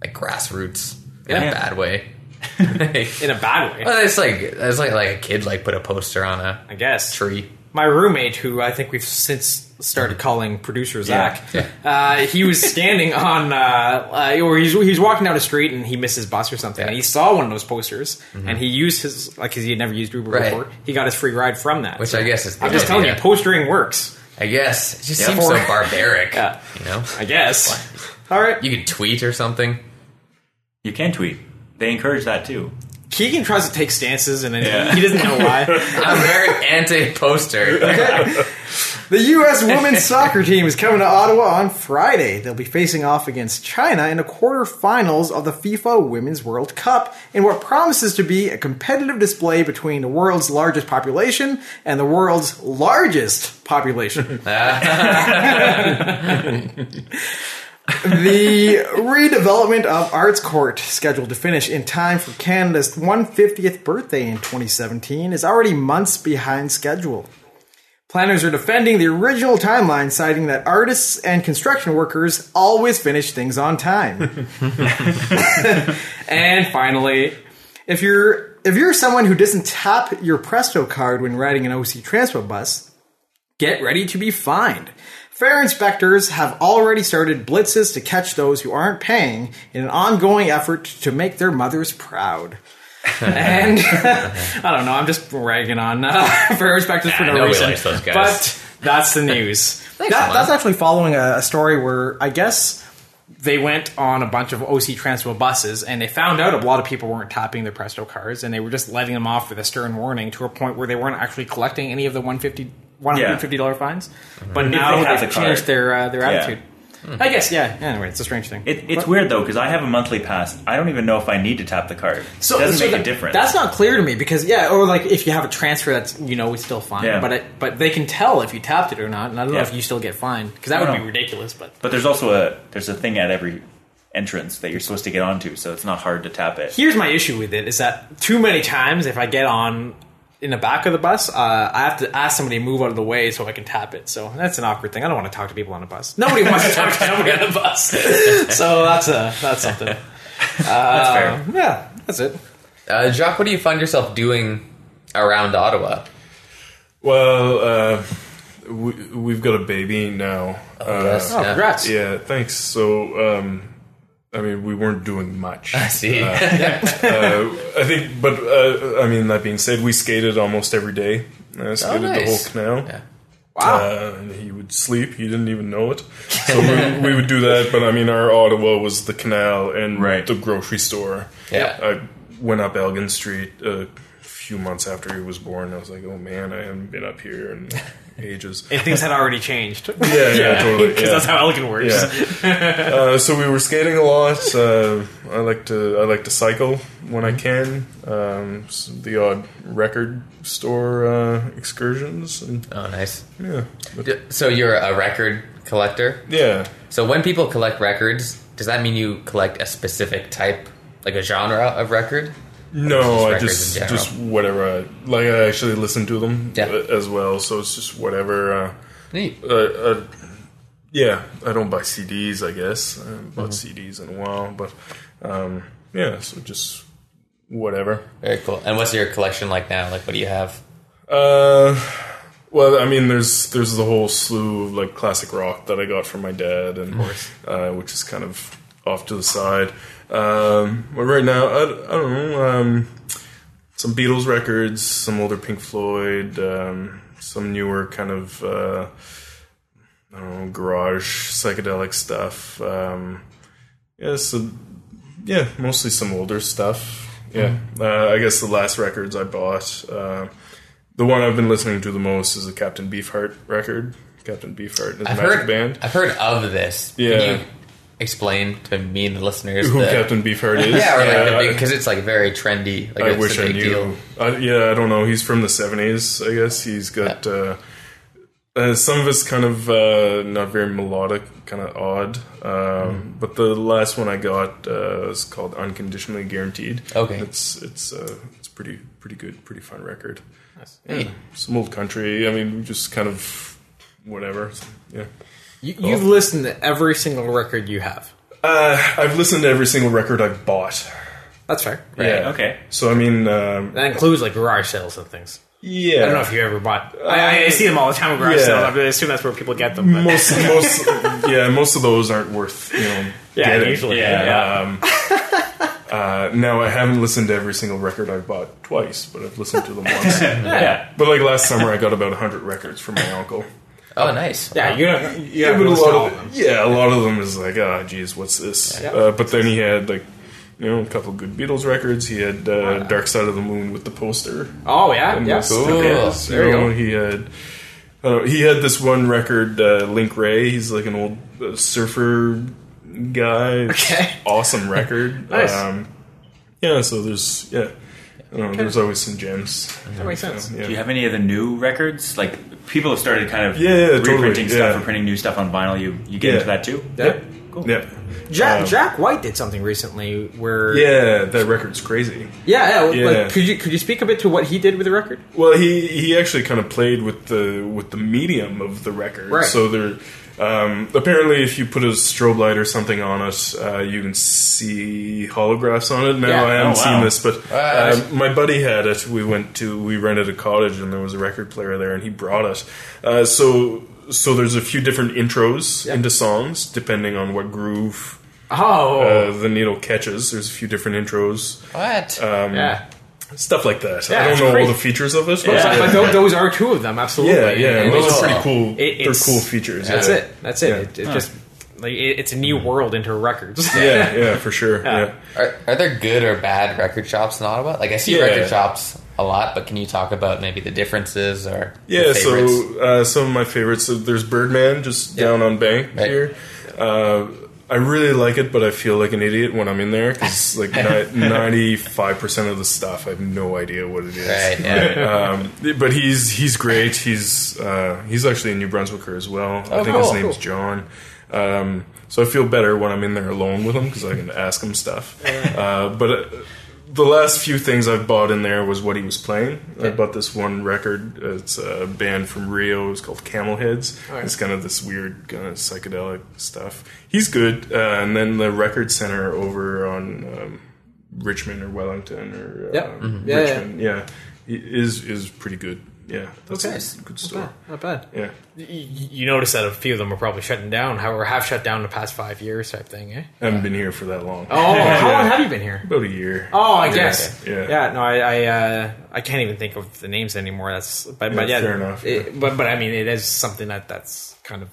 like grassroots in yeah. a bad way. In a bad way. Well, it's like it's like like a kid like put a poster on a I guess tree. My roommate, who I think we've since started calling producer Zach, yeah. Yeah. Uh, he was standing on uh, uh, or he's he's walking down the street and he missed his bus or something. Yeah. And he saw one of those posters mm-hmm. and he used his like because he had never used Uber right. before. He got his free ride from that. Which so I guess is. I'm just telling you, postering works. I guess. It just yep. seems so barbaric. Yeah. You know? I guess. All right. You could tweet or something. You can tweet. They encourage that too. Keegan tries to take stances and then yeah. he doesn't know why. I'm very anti-poster. Okay. The U S women's soccer team is coming to Ottawa on Friday. They'll be facing off against China in the quarterfinals of the FIFA Women's World Cup in what promises to be a competitive display between the world's largest population and the world's largest population. The redevelopment of Arts Court, scheduled to finish in time for Canada's one hundred fiftieth birthday in twenty seventeen, is already months behind schedule. Planners are defending the original timeline, citing that artists and construction workers always finish things on time. And finally, if you're if you're someone who doesn't tap your Presto card when riding an O C transport bus, get ready to be fined. Fare inspectors have already started blitzes to catch those who aren't paying in an ongoing effort to make their mothers proud. And I don't know, I'm just ragging on uh, fare inspectors yeah, for no reason. Those guys. But that's the news. that, that's actually following a, a story where I guess they went on a bunch of O C Transpo buses and they found out a lot of people weren't tapping their Presto cards and they were just letting them off with a stern warning to a point where they weren't actually collecting any of the one hundred fifty dollars yeah. fines. Mm-hmm. But now they've the changed their, uh, their attitude. Yeah. I guess, yeah. Anyway, it's a strange thing. It, it's but, weird, though, because I have a monthly pass. I don't even know if I need to tap the card. So, it doesn't so make that, a difference. That's not clear to me, because, yeah, or, like, if you have a transfer, that's, you know, it's still fine. Yeah. But it, but they can tell if you tapped it or not, and I don't yeah. know if you still get fined, because that would know. be ridiculous. But but there's also a there's a thing at every entrance that you're supposed to get onto, so it's not hard to tap it. Here's my issue with it, is that too many times if I get on... in the back of the bus, uh, I have to ask somebody to move out of the way so I can tap it. So that's an awkward thing. I don't want to talk to people on a bus. Nobody wants to talk to somebody on a bus. So that's a, that's something. Uh, that's fair. Yeah, that's it. Uh, Jacques, what do you find yourself doing around Ottawa? Well, uh, we, we've got a baby now. Oh, yes. Uh, oh, congrats. Yeah, thanks. So um, I mean, we weren't doing much. I see. Uh, uh, I think, but uh, I mean, that being said, we skated almost every day. I skated oh, nice. the whole canal. Yeah. Wow. Uh, and he would sleep. He didn't even know it. So we, we would do that. But I mean, our Ottawa was the canal and right. the grocery store. Yeah. I went up Elgin Street a few months after he was born. I was like, oh man, I haven't been up here in ages. If things had already changed. Yeah, yeah, totally. Because yeah. that's how Elgin works. Yeah. uh, so we were skating a lot. Uh, I like to I like to cycle when I can. Um, the odd record store uh, excursions. And, oh, nice. Yeah. But, so you're a record collector? Yeah. So when people collect records, does that mean you collect a specific type, like a genre of record? No, I just just whatever. I, like I actually listen to them yeah. as well, so it's just whatever. Uh, Neat. Uh, uh, yeah, I don't buy C Ds. I guess I haven't bought mm-hmm. C Ds in a while, but um, yeah, so just whatever. Very cool. And what's your collection like now? Like, what do you have? Uh, well, I mean, there's there's the whole slew of like classic rock that I got from my dad, and uh, which is kind of off to the side. Um, but right now, I, I don't know, um, some Beatles records, some older Pink Floyd, um, some newer kind of, uh, I don't know, garage psychedelic stuff. Um, yeah, so, yeah, mostly some older stuff. Yeah. Mm. Uh, I guess the last records I bought, uh, the one I've been listening to the most is the Captain Beefheart record. Captain Beefheart and his I've Magic heard, Band. I've heard of this. Yeah. Explain to me and the listeners who the, Captain Beefheart is. Yeah, or like because yeah, it's like very trendy. Like I it's wish a big I knew. Deal. I, yeah, I don't know. He's from the seventies, I guess. He's got yeah. uh, uh, some of it's kind of uh, not very melodic, kind of odd. Um, mm. But the last one I got uh, is called "Unconditionally Guaranteed." Okay, it's it's uh, it's pretty pretty good, pretty fun record. Nice. Yeah. Hey. Some old country. I mean, just kind of whatever. Yeah. You, you've oh. listened to every single record you have. Uh, I've listened to every single record I've bought. That's fair. Right? Yeah. Okay. So, I mean... Um, that includes, like, garage sales and things. Yeah. I don't know if you ever bought... Uh, I, I see them all the time at garage yeah. sales. I assume that's where people get them. But. Most, most, yeah, most of those aren't worth, you know, yeah, getting. Usually. Yeah, yeah. yeah. Um, Uh, now, I haven't listened to every single record I've bought twice, but I've listened to them once. yeah. But, like, last summer, I got about one hundred records from my uncle. Oh, nice! Yeah, wow. you know, you yeah, but a lot of them. yeah, a lot of them is like, ah, oh, geez, what's this? Yeah. Uh, but then he had like, you know, a couple of good Beatles records. He had uh, wow. Dark Side of the Moon with the poster. Oh yeah, yeah, cool. Yeah. There you know, go. He had, I don't know, he had this one record, uh, Link Ray. He's like an old uh, surfer guy. It's okay, awesome record. nice. Um, yeah, so there's yeah. I don't know, there's always some gems. That makes sense. So, yeah. Do you have any of the new records? Like, people have started kind of yeah, yeah, reprinting totally. stuff yeah. or printing new stuff on vinyl. You you get yeah. into that too? Yeah. yeah. Cool. Yeah. Jack, um, Jack White did something recently where... Yeah, that record's crazy. Yeah, yeah. yeah. Like, could you could you speak a bit to what he did with the record? Well, he, he actually kind of played with the with the medium of the record. Right. So there... Um, apparently, if you put a strobe light or something on it, uh, you can see holographs on it. Now yeah. I haven't oh, wow. seen this, but uh, my buddy had it. We went to we rented a cottage, and there was a record player there, and he brought it. Uh, so so there's a few different intros yeah. into songs depending on what groove oh. uh, the needle catches. There's a few different intros. What? Um, yeah. Stuff like that. Yeah, I don't know great. all the features of it, but, yeah. but those, those are two of them, absolutely. Yeah, yeah. And those are pretty cool. It, they're cool features. That's yeah. it. That's it. Yeah. It, it huh. just like it, it's a new world into records. yeah, yeah, for sure. Yeah. yeah. Are, are there good or bad record shops in Ottawa? Like I see yeah. record shops a lot, but can you talk about maybe the differences or yeah? Favorites? So uh, some of my favorites. So there's Birdman, just yeah. down on Bank right. here. Uh, I really like it, but I feel like an idiot when I'm in there because like ninety-five percent of the stuff I have no idea what it is. Right, yeah. um, but he's he's great. He's uh, he's actually a New Brunswicker as well. Oh, I think cool, his name's cool. John. Um, so I feel better when I'm in there alone with him because I can ask him stuff. Uh, but uh, the last few things I've bought in there was what he was playing. Okay. I bought this one record. It's a band from Rio. It's called Camelheads. Right. It's kind of this weird kind of psychedelic stuff. He's good. Uh, and then the record center over on um, Richmond or Wellington or uh, yep. mm-hmm. yeah, Richmond, yeah, yeah. yeah, is is pretty good. Yeah, that's okay. a good store. Not bad. Not bad. Yeah. You, you notice that a few of them are probably shutting down, or have shut down in the past five years type thing, eh? I haven't yeah. been here for that long. Oh, yeah. How long have you been here? About a year. Oh, I yeah. guess. Yeah. Yeah, no, I I, uh, I can't even think of the names anymore. That's But yeah, but, yeah, fair enough. It, yeah. But, but, I mean, it is something that that's kind of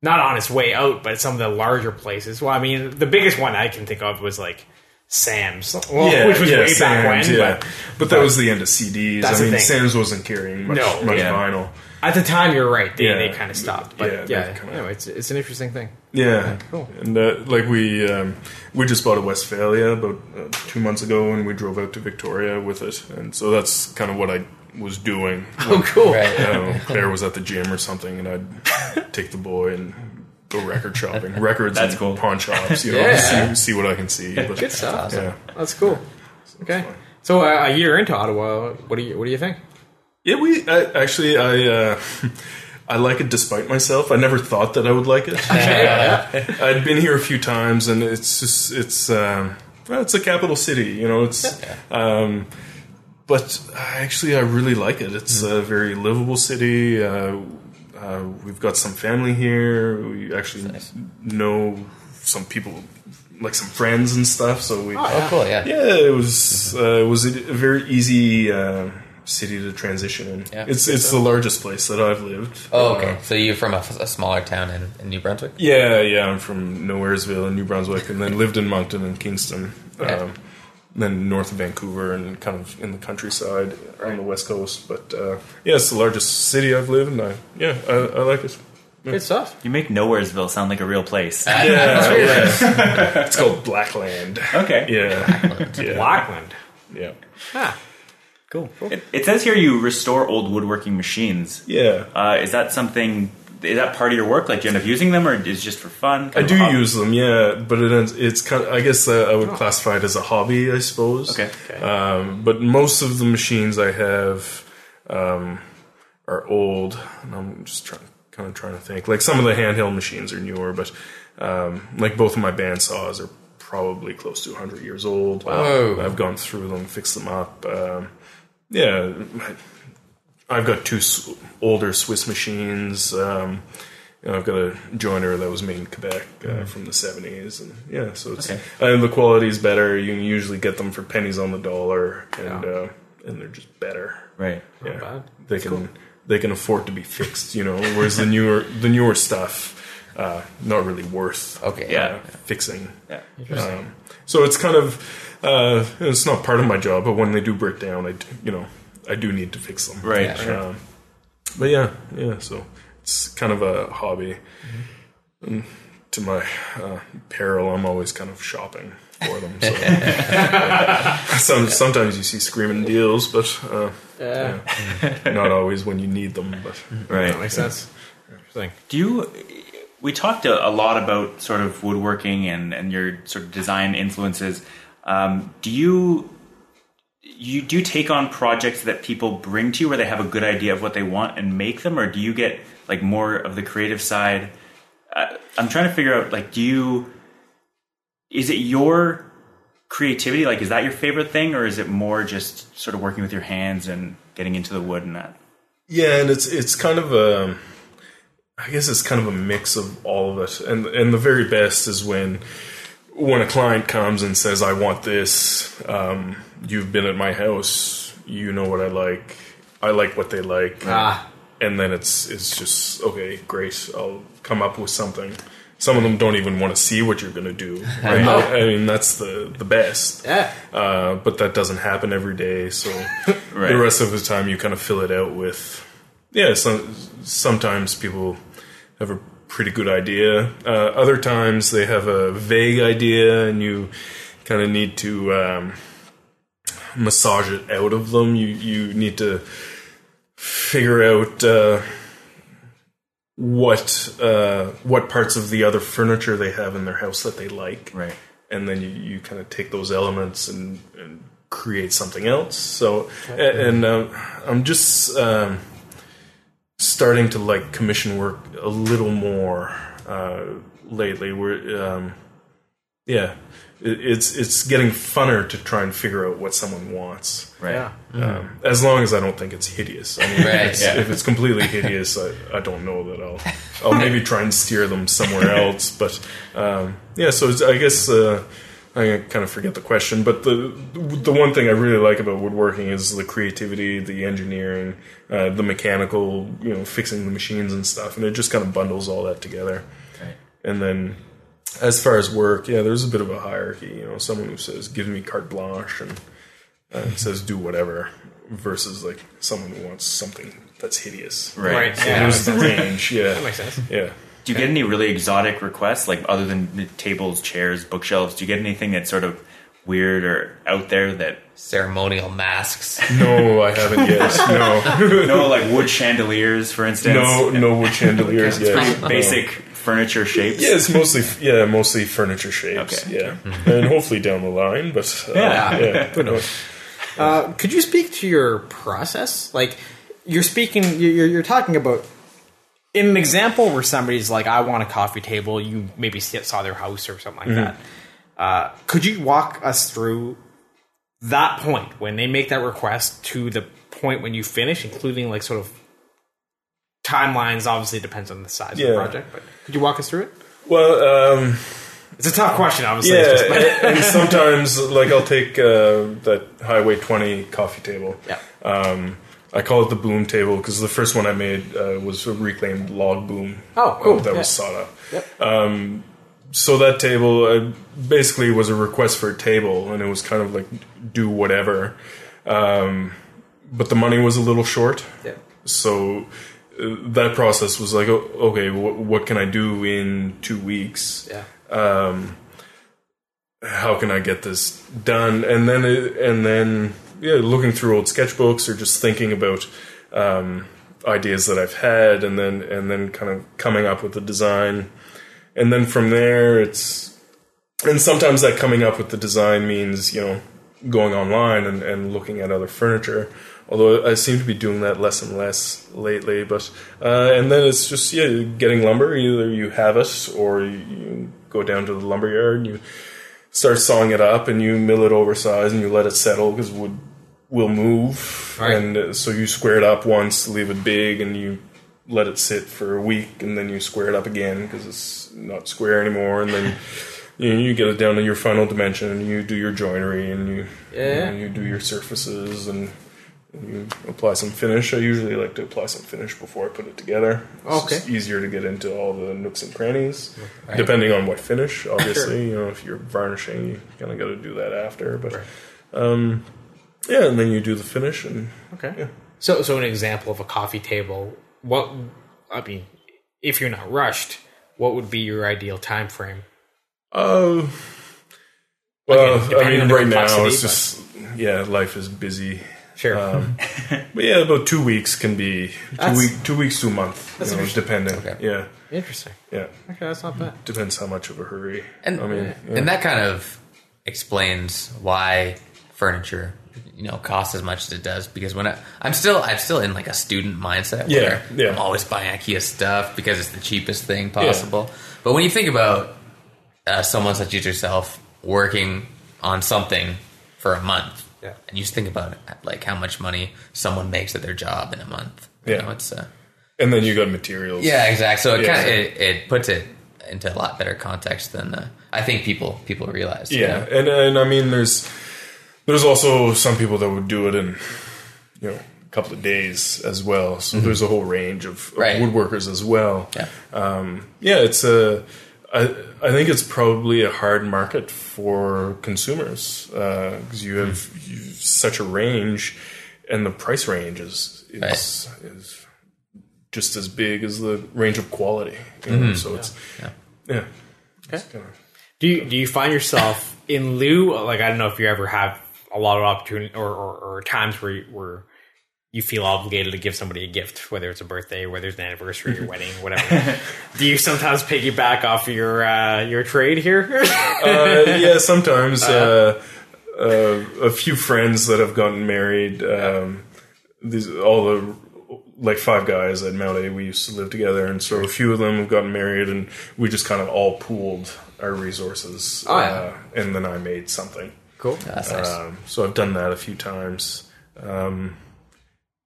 not on its way out, but some of the larger places. Well, I mean, the biggest one I can think of was, like, Sam's, well, yeah, which was yeah, way Sam's, back when, yeah. but, but that but was the end of C Ds. I mean, Sam's wasn't carrying much, no, much yeah. vinyl at the time. You're right; they, yeah. they kind of stopped. But yeah, yeah. Kinda, anyway, it's it's an interesting thing. Yeah, cool. And uh, like we um, we just bought a Westphalia about uh, two months ago, and we drove out to Victoria with it, and so that's kind of what I was doing. When, oh, cool! Right. Uh, Claire was at the gym or something, and I'd take the boy and go record shopping. Records That's and cool. pawn shops, you know, yeah. see, see what I can see. But, good stuff. Awesome. Yeah. That's cool. Okay. So uh, a year into Ottawa, what do you what do you think? Yeah, we I, actually I uh, I like it despite myself. I never thought that I would like it. yeah. Yeah. I'd been here a few times, and it's just it's um, well, it's a capital city, you know. It's yeah. um, but actually I really like it. It's mm. a very livable city. Uh, Uh, we've got some family here. We actually nice. know some people, like some friends and stuff. So we, oh, yeah. oh cool, yeah, yeah. It was mm-hmm. uh, it was a very easy uh, city to transition in. Yeah. It's it's so. the largest place that I've lived. Oh, okay. Uh, so you're from a, a smaller town in, in New Brunswick? Yeah, yeah. I'm from Nowheresville in New Brunswick, and then lived in Moncton and Kingston. Okay. Um, then north of Vancouver and kind of in the countryside right. on the west coast. But, uh, yeah, it's the largest city I've lived in. I, yeah, I, I like it. Yeah. Good stuff. You make Nowheresville sound like a real place. Yeah, yeah. It's called Blackland. Okay. Yeah. Blackland. Yeah. Blackland. Yeah. Ah, cool. cool. It, it says here you restore old woodworking machines. Yeah. Uh, is that something... Is that part of your work? Like, do you end up using them, or is it just for fun? I do use them, yeah, but it ends, it's kind of, I guess uh, I would oh. classify it as a hobby, I suppose. Okay. okay. Um, but most of the machines I have um, are old, and I'm just trying, kind of trying to think. Like, some of the handheld machines are newer, but um, like both of my bandsaws are probably close to one hundred years old. Wow. I've gone through them, fixed them up. Um, yeah. I, I've got two older Swiss machines. Um, and I've got a joiner that was made in Quebec uh, from the seventies, and yeah, so it's okay. and the quality's better. You can usually get them for pennies on the dollar, and yeah. uh, and they're just better. Right? Yeah, Not bad. they That's can cool. they can afford to be fixed, you know. Whereas the newer the newer stuff. Uh, not really worth okay, uh, yeah. fixing. Yeah. Um, so it's kind of uh, it's not part of my job, but when they do break down, I do, you know I do need to fix them. Right. Yeah, um, right. But yeah, yeah. So it's kind of a hobby. Mm-hmm. And to my uh, peril, I'm always kind of shopping for them. So. Some, sometimes you see screaming deals, but uh, yeah. Yeah, not always when you need them. But right, that makes sense. Interesting. Do you? We talked a, a lot about sort of woodworking and, and your sort of design influences. Um, do you you do you take on projects that people bring to you where they have a good idea of what they want and make them, or do you get like more of the creative side? Uh, I'm trying to figure out like do you is it your creativity like is that your favorite thing, or is it more just sort of working with your hands and getting into the wood and that? Yeah, and it's it's kind of a I guess it's kind of a mix of all of it, and and the very best is when when a client comes and says, "I want this." Um, you've been at my house, you know what I like. I like what they like, ah. and then it's it's just okay, great. I'll come up with something. Some of them don't even want to see what you're going to do. Right? No. I mean, that's the the best. Yeah. Uh, but that doesn't happen every day, so right. the rest of the time you kind of fill it out with. Yeah, some, sometimes people have a pretty good idea. Uh, other times they have a vague idea, and you kind of need to um, massage it out of them. You you need to figure out uh, what uh, what parts of the other furniture they have in their house that they like, right? And then you, you kind of take those elements and, and create something else. So, and, and um, I'm just. Um, starting to like commission work a little more uh, lately. We're um, Yeah. It's it's getting funner to try and figure out what someone wants. Right. Yeah. Mm-hmm. Um, as long as I don't think it's hideous. I mean, right, it's, yeah. if it's completely hideous, I, I don't know that I'll I'll maybe try and steer them somewhere else. But um, yeah, so it's, I guess uh, I kind of forget the question. But the the one thing I really like about woodworking is the creativity, the engineering, uh, the mechanical, you know, fixing the machines and stuff, and it just kind of bundles all that together. Right. And then, as far as work, yeah, there's a bit of a hierarchy. You know, someone who says, give me carte blanche and uh, says, do whatever, versus like someone who wants something that's hideous. Right. right. So yeah, there's the range. Yeah. That makes sense. Yeah. Do you get any really exotic requests, like other than tables, chairs, bookshelves? Do you get anything that's sort of weird or out there? That ceremonial masks? No, I haven't yet. No. No, like wood chandeliers, for instance? No, no wood chandeliers yet. It's pretty basic. Furniture shapes? Yeah, it's mostly yeah, mostly furniture shapes. Okay. Yeah, and hopefully down the line, but uh, yeah, yeah who knows? Uh, could you speak to your process? Like, you're speaking, you're you're talking about in an example where somebody's like, "I want a coffee table." You maybe saw their house or something like mm-hmm. that. Uh, could you walk us through that point when they make that request to the point when you finish, including like sort of. Timelines obviously depends on the size yeah. of the project, but could you walk us through it? Well, um, it's a tough question, obviously. Yeah, it's just, and, and sometimes, like, I'll take uh, that Highway twenty coffee table. Yeah. Um, I call it the boom table because the first one I made uh, was a reclaimed log boom. Oh, cool. Uh, that yeah. was sawed up. Yep. Um, so that table uh, basically was a request for a table, and it was kind of like, do whatever. Um, but the money was a little short. Yeah. So... that process was like, okay, what can I do in two weeks? Yeah. Um, how can I get this done? And then, it, and then, yeah, looking through old sketchbooks or just thinking about um, ideas that I've had, and then and then kind of coming up with the design, and then from there, it's and sometimes that coming up with the design means, you know, going online and, and looking at other furniture. Although I seem to be doing that less and less lately, but uh, and then it's just yeah, getting lumber. Either you have it, or you go down to the lumber yard and you start sawing it up, and you mill it oversized, and you let it settle because wood will move. Right. And uh, so you square it up once, leave it big, and you let it sit for a week, and then you square it up again because it's not square anymore, and then. You know, you get it down to your final dimension, and you do your joinery, and you yeah. and you do your surfaces, and, and you apply some finish. I usually like to apply some finish before I put it together. It's okay. It's easier to get into all the nooks and crannies, right. depending on what finish, obviously. Sure. You know, if you're varnishing, you kind of got to do that after. But right. um, yeah, and then you do the finish. And okay. Yeah. So, so an example of a coffee table. What I mean, if you're not rushed, what would be your ideal time frame? Uh, well, Again, I mean, right now it's just, yeah, life is busy. Sure. Um, but yeah, about two weeks can be, two, week, two weeks to a month, that's you know, depending. Okay. Yeah. Interesting. Yeah. Okay, that's not bad. Depends how much of a hurry. And, I mean, yeah. Yeah. and that kind of explains why furniture, you know, costs as much as it does, because when I, I'm still, I'm still in like a student mindset yeah, where yeah. I'm always buying IKEA stuff because it's the cheapest thing possible. Yeah. But when you think about Uh, someone such as yourself working on something for a month, yeah. and you just think about it, like how much money someone makes at their job in a month. Yeah, you know, it's uh, and then you got materials. Yeah, exactly. So it yeah. kind of it, it puts it into a lot better context than uh, I think people people realize. Yeah, you know? and and I mean, there's there's also some people that would do it in you know a couple of days as well. So mm-hmm. there's a whole range of, of right. woodworkers as well. Yeah, um, yeah, it's a. I, I think it's probably a hard market for consumers because uh, you have you, such a range, and the price range is is, right. is just as big as the range of quality. You know? Mm-hmm. So yeah. it's yeah. yeah. Okay. Kind of, do you do you find yourself in lieu? Like I don't know if you ever have a lot of opportunity or, or, or times where you, where you feel obligated to give somebody a gift, whether it's a birthday, whether it's an anniversary or wedding, whatever. Do you sometimes piggyback off your uh, your trade here? uh, yeah, sometimes. Uh, uh, uh, a few friends that have gotten married, um, these all the like five guys at Mount A, we used to live together, and so a few of them have gotten married, and we just kind of all pooled our resources. Oh, yeah. uh, and then I made something. Cool. Oh, that's nice. Um, so I've done that a few times. Um,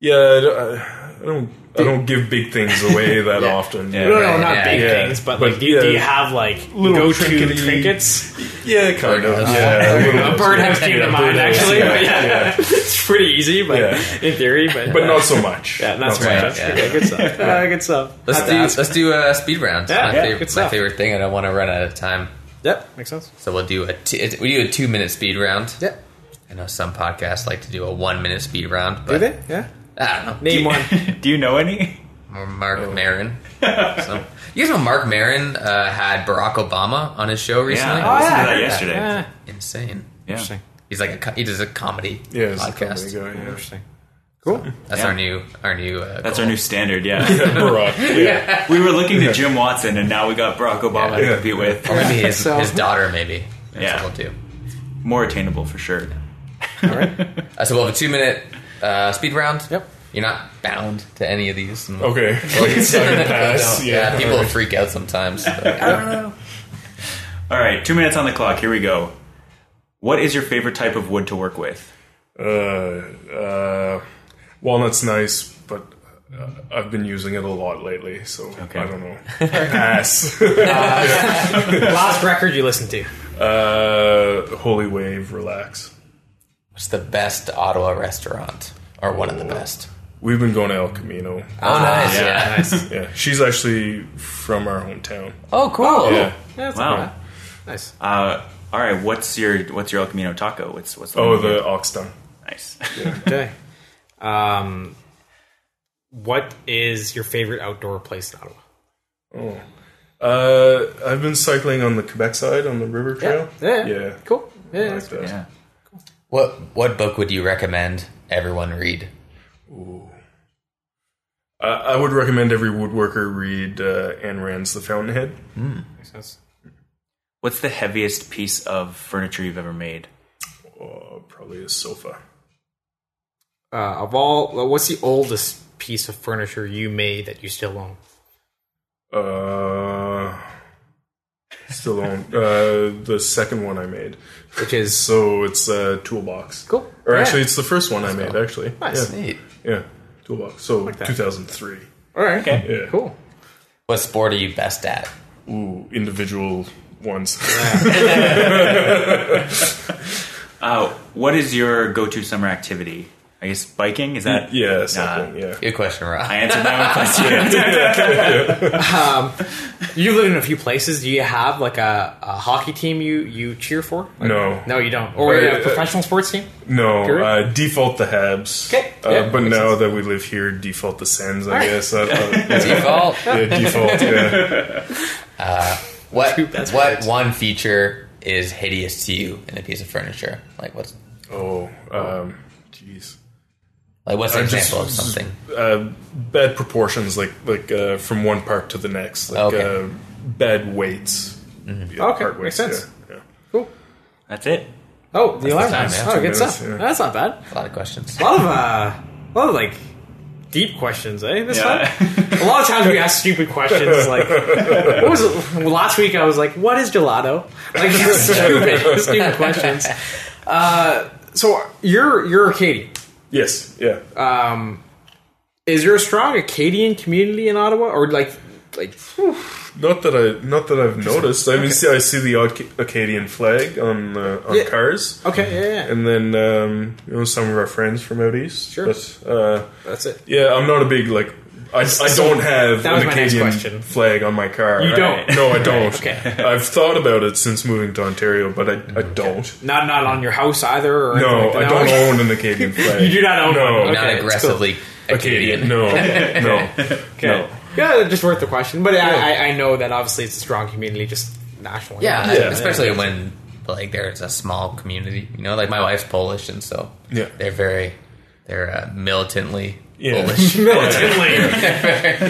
yeah, I don't, I don't, I don't give big things away that yeah. often. Yeah. No, no, not yeah. big yeah. things, but like, do, yeah. do you have like little trinket trinkets? Yeah, kind of. Yeah, yeah. yeah. A birdhouse came to mind actually. Yeah. Yeah. Yeah. It's pretty easy, but yeah. in theory, but but uh, not so much. Yeah, not, not so much. much. Yeah. Yeah. Good stuff. Yeah. Uh, good stuff. Let's do let's do a speed round. Yeah, my, yeah, favorite, good stuff. my favorite thing. I don't want to run out of time. Yep, makes sense. So we'll do a t- we do a two minute speed round. Yep. I know some podcasts like to do a one minute speed round. But do they? Yeah. I don't know. Name do you, one. Do you know any? Mark oh. Maron. So, you guys know Mark Maron uh, had Barack Obama on his show recently. Yeah, I listened to that yesterday. Yeah. Insane. Yeah. Interesting. He's like a he does a comedy yeah, podcast. A comedy guy, yeah. Interesting. Cool. So that's yeah. our new our new. Uh, that's goal. Our new standard. Yeah. Barack. Yeah. yeah. We were looking to Jim Watson, and now we got Barack Obama yeah. to yeah. compete with, or maybe his, so. his daughter. Maybe. That's yeah. What we'll do. More attainable for sure. Yeah. All right. uh, so we'll have a two minute. Uh, speed round. Yep. You're not bound to any of these. We'll, okay. Pass. Yeah. yeah, people freak out sometimes. But, yeah. I don't know. All right, two minutes on the clock. Here we go. What is your favorite type of wood to work with? Uh, uh, walnut's nice, but uh, I've been using it a lot lately, so okay. I don't know. Pass. uh, last record you listened to? Uh, Holy Wave, Relax. What's the best Ottawa restaurant, or one oh, of the best? We've been going to El Camino. Oh, nice! Yeah, yeah. nice. Yeah, she's actually from our hometown. Oh, cool! Oh, yeah, yeah that's wow, cool. nice. Uh, all right, what's your what's your El Camino taco? What's what's the oh the ox tongue? Nice. Yeah. Okay. Um, what is your favorite outdoor place in Ottawa? Oh, uh, I've been cycling on the Quebec side on the river trail. Yeah, yeah, yeah. cool. Yeah, I like that. yeah. What what book would you recommend everyone read? Ooh. I, I would recommend every woodworker read uh, Ayn Rand's The Fountainhead. Mm. Makes sense. What's the heaviest piece of furniture you've ever made? Oh, probably a sofa. Uh, of all, what's the oldest piece of furniture you made that you still own? Uh... Still on uh, the second one I made, which is so it's a toolbox. Cool. Or yeah. actually, it's the first one Let's I made. Go. Actually, nice, yeah. neat. Yeah, toolbox. So like two thousand three. All right. Okay. Yeah. Cool. What sport are you best at? Ooh, individual ones. Yeah. uh, what is your go-to summer activity? I guess biking is that? Yeah, something, nah. yeah. Good question, Rob. I answered that one question. um, you live in a few places. Do you have like a, a hockey team you, you cheer for? Like, no, no, you don't. Or uh, a professional sports team? No, uh, default the Habs. Okay, uh, yeah, but now sense. that we live here, default the Sens. I right. guess I, I, yeah. default. Yeah, default. Yeah. Uh, what That's what right. one feature is hideous to you in a piece of furniture? Like what's? Oh, um, jeez. Like what's an example just, of something? Uh, bad proportions, like like uh, from one part to the next, like okay. uh, bad weights. Mm-hmm. Yeah, okay, weights, makes sense. Yeah, yeah. Cool. That's it. Oh, the alarm! Oh, good stuff. Yeah. That's not bad. A lot of questions. A lot of uh, a lot of like deep questions, eh? This yeah. time, a lot of times we ask stupid questions. Like, what was it? Last week? I was like, "What is gelato?" Like stupid, stupid questions. Uh, so you're you're Acadian. Yes, yeah. Um, is there a strong Acadian community in Ottawa, or like, like? Whew. Not that I, not that I've noticed. I mean, okay. see, I see the odd Acadian flag on uh, on yeah. cars. Okay, yeah, yeah. And then um, you know some of our friends from out east. Sure, but, uh, that's it. Yeah, I'm not a big like. I, I don't have an Acadian flag on my car. You don't? I, no, I don't. Okay. I've thought about it since moving to Ontario, but I, I don't. Okay. Not not on your house either? Or no, like I don't own an Acadian flag. You do not own no. one? Okay, not aggressively cool. Acadian. Acadian. No, no, okay. no. Yeah, just worth the question. But yeah. I, I know that obviously it's a strong community, just nationally. Yeah, yeah. especially yeah. when like there's a small community. You know, like my wife's Polish, and so yeah. they're very, they're uh, militantly... Yeah. Polish. Militantly.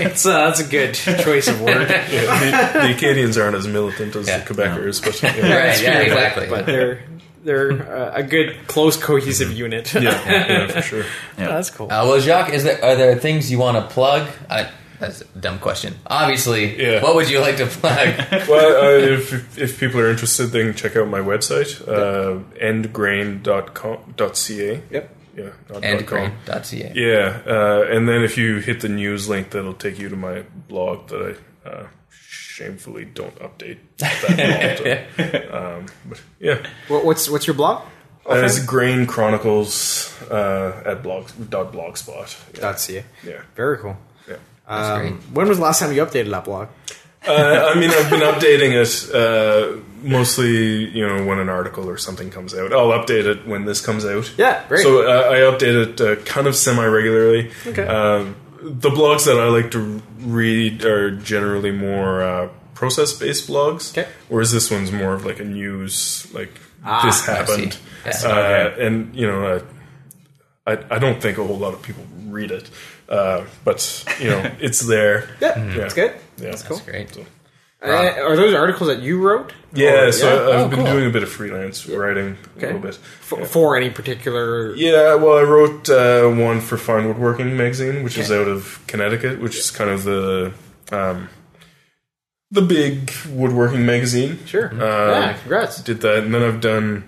It's, uh, that's a good choice of word. Yeah, the, the Acadians aren't as militant as yeah. the Quebecers. No. But, yeah. Right, yeah, exactly. But they're they're uh, a good, close, cohesive unit. Yeah, yeah, for sure. Yeah. Oh, that's cool. Uh, well, Jacques, is there, are there things you want to plug? I, that's a dumb question. Obviously, yeah. What would you like to plug? Well, uh, if if people are interested, they can check out my website, uh, endgrain dot com dot c a. Yep. Yeah, endgrain dot c a. Yeah, uh, and then if you hit the news link, that'll take you to my blog that I... Uh, shamefully don't update that often. um, but yeah. Well, what's what's your blog? Uh, it's Grain Chronicles uh, at blog dot blogspot dot ca. Yeah, very cool. Yeah. Um, when was the last time you updated that blog? uh, I mean, I've been updating it uh, mostly, you know, when an article or something comes out. I'll update it when this comes out. Yeah, great. So uh, I update it uh, kind of semi regularly. Okay. Um, The blogs that I like to read are generally more uh, process-based blogs, okay. Whereas this one's more of like a news, like ah, this happened, yes. uh, okay. And you know, I, I I don't think a whole lot of people read it, uh, but you know, it's there. Yeah, mm-hmm. Yeah, that's good. Yeah, that's cool. That's great. So, uh, are those articles that you wrote? Yeah, or, so yeah? I've oh, been cool. doing a bit of freelance yeah. writing okay. a little bit. For, yeah. for any particular... Yeah, well, I wrote uh, one for Fine Woodworking magazine, which okay. is out of Connecticut, which yeah. is kind of the um, the big woodworking magazine. Sure. Uh, yeah, congrats. Did that, and then I've done...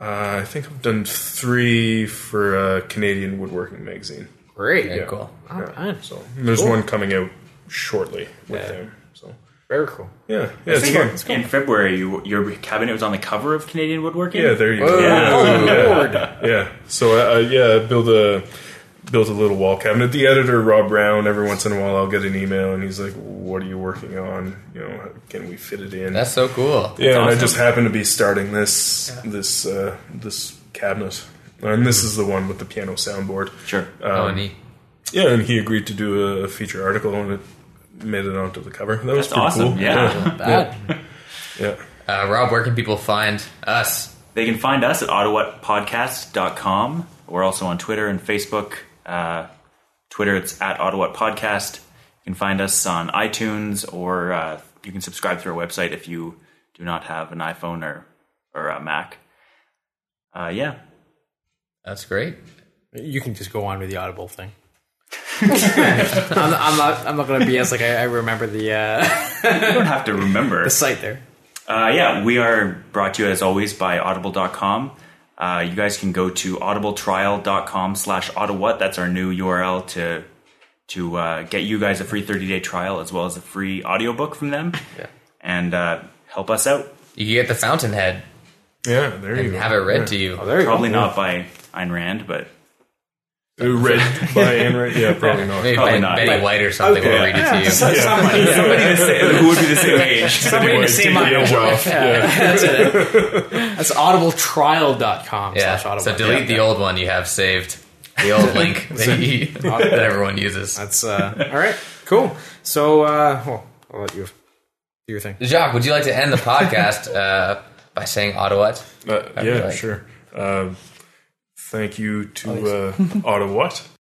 Uh, I think I've done three for uh, Canadian Woodworking magazine. Great. Yeah, yeah. Cool. Yeah. All right. So there's cool. one coming out shortly with yeah. them, so... Very cool. Yeah, yeah, it's fun. It's cool. In February, you, your cabinet was on the cover of Canadian Woodworking. Yeah, there you go. Oh, yeah. Oh, yeah. Lord. Yeah. So uh, yeah, build a built a little wall cabinet. The editor, Rob Brown, every once in a while, I'll get an email and he's like, "What are you working on? You know, can we fit it in?" That's so cool. Yeah, awesome. And I just happen to be starting this yeah. this uh, this cabinet, and this is the one with the piano soundboard. Sure. Um, oh, neat. Yeah, and he agreed to do a feature article on it. Made it onto the cover. That That's was pretty awesome. Cool. Yeah. Yeah. Yeah. yeah. Uh, Rob, where can people find us? They can find us at ottawa podcast dot com. We're also on Twitter and Facebook. Uh, Twitter, it's at ottawapodcast. You can find us on iTunes, or uh, you can subscribe through our website if you do not have an iPhone or, or a Mac. Uh, yeah. That's great. You can just go on with the Audible thing. I'm, I'm not. I'm not going to B S. Like I, I remember the. Uh, you don't have to remember the site there. Uh, yeah, we are brought to you as always by Audible dot com. Uh, you guys can go to audible trial dot com slash Ottawa. That's our new U R L to to uh, get you guys a free thirty day trial as well as a free audiobook from them. Yeah. And uh, help us out. You can get The Fountainhead. Yeah, there you and go. Have it read yeah. to you. Oh, there you Probably go. not by Ayn Rand, but. Read by Ayn Rand? Yeah, probably not. Maybe probably by, not. Betty White or something okay. will read it to you. Yeah. Somebody, somebody the same, who would be the same age? Somebody in the same age. That's it. That's audible trial dot com. Yeah. Slash audible. So delete yeah. the old one you have saved. The old link that, you, that everyone uses. That's uh, all right. Cool. So uh, well, I'll let you do your thing. Jacques, would you like to end the podcast uh, by saying Ottawa? Uh, yeah, like? Sure. Um, Thank you to uh, Ottawa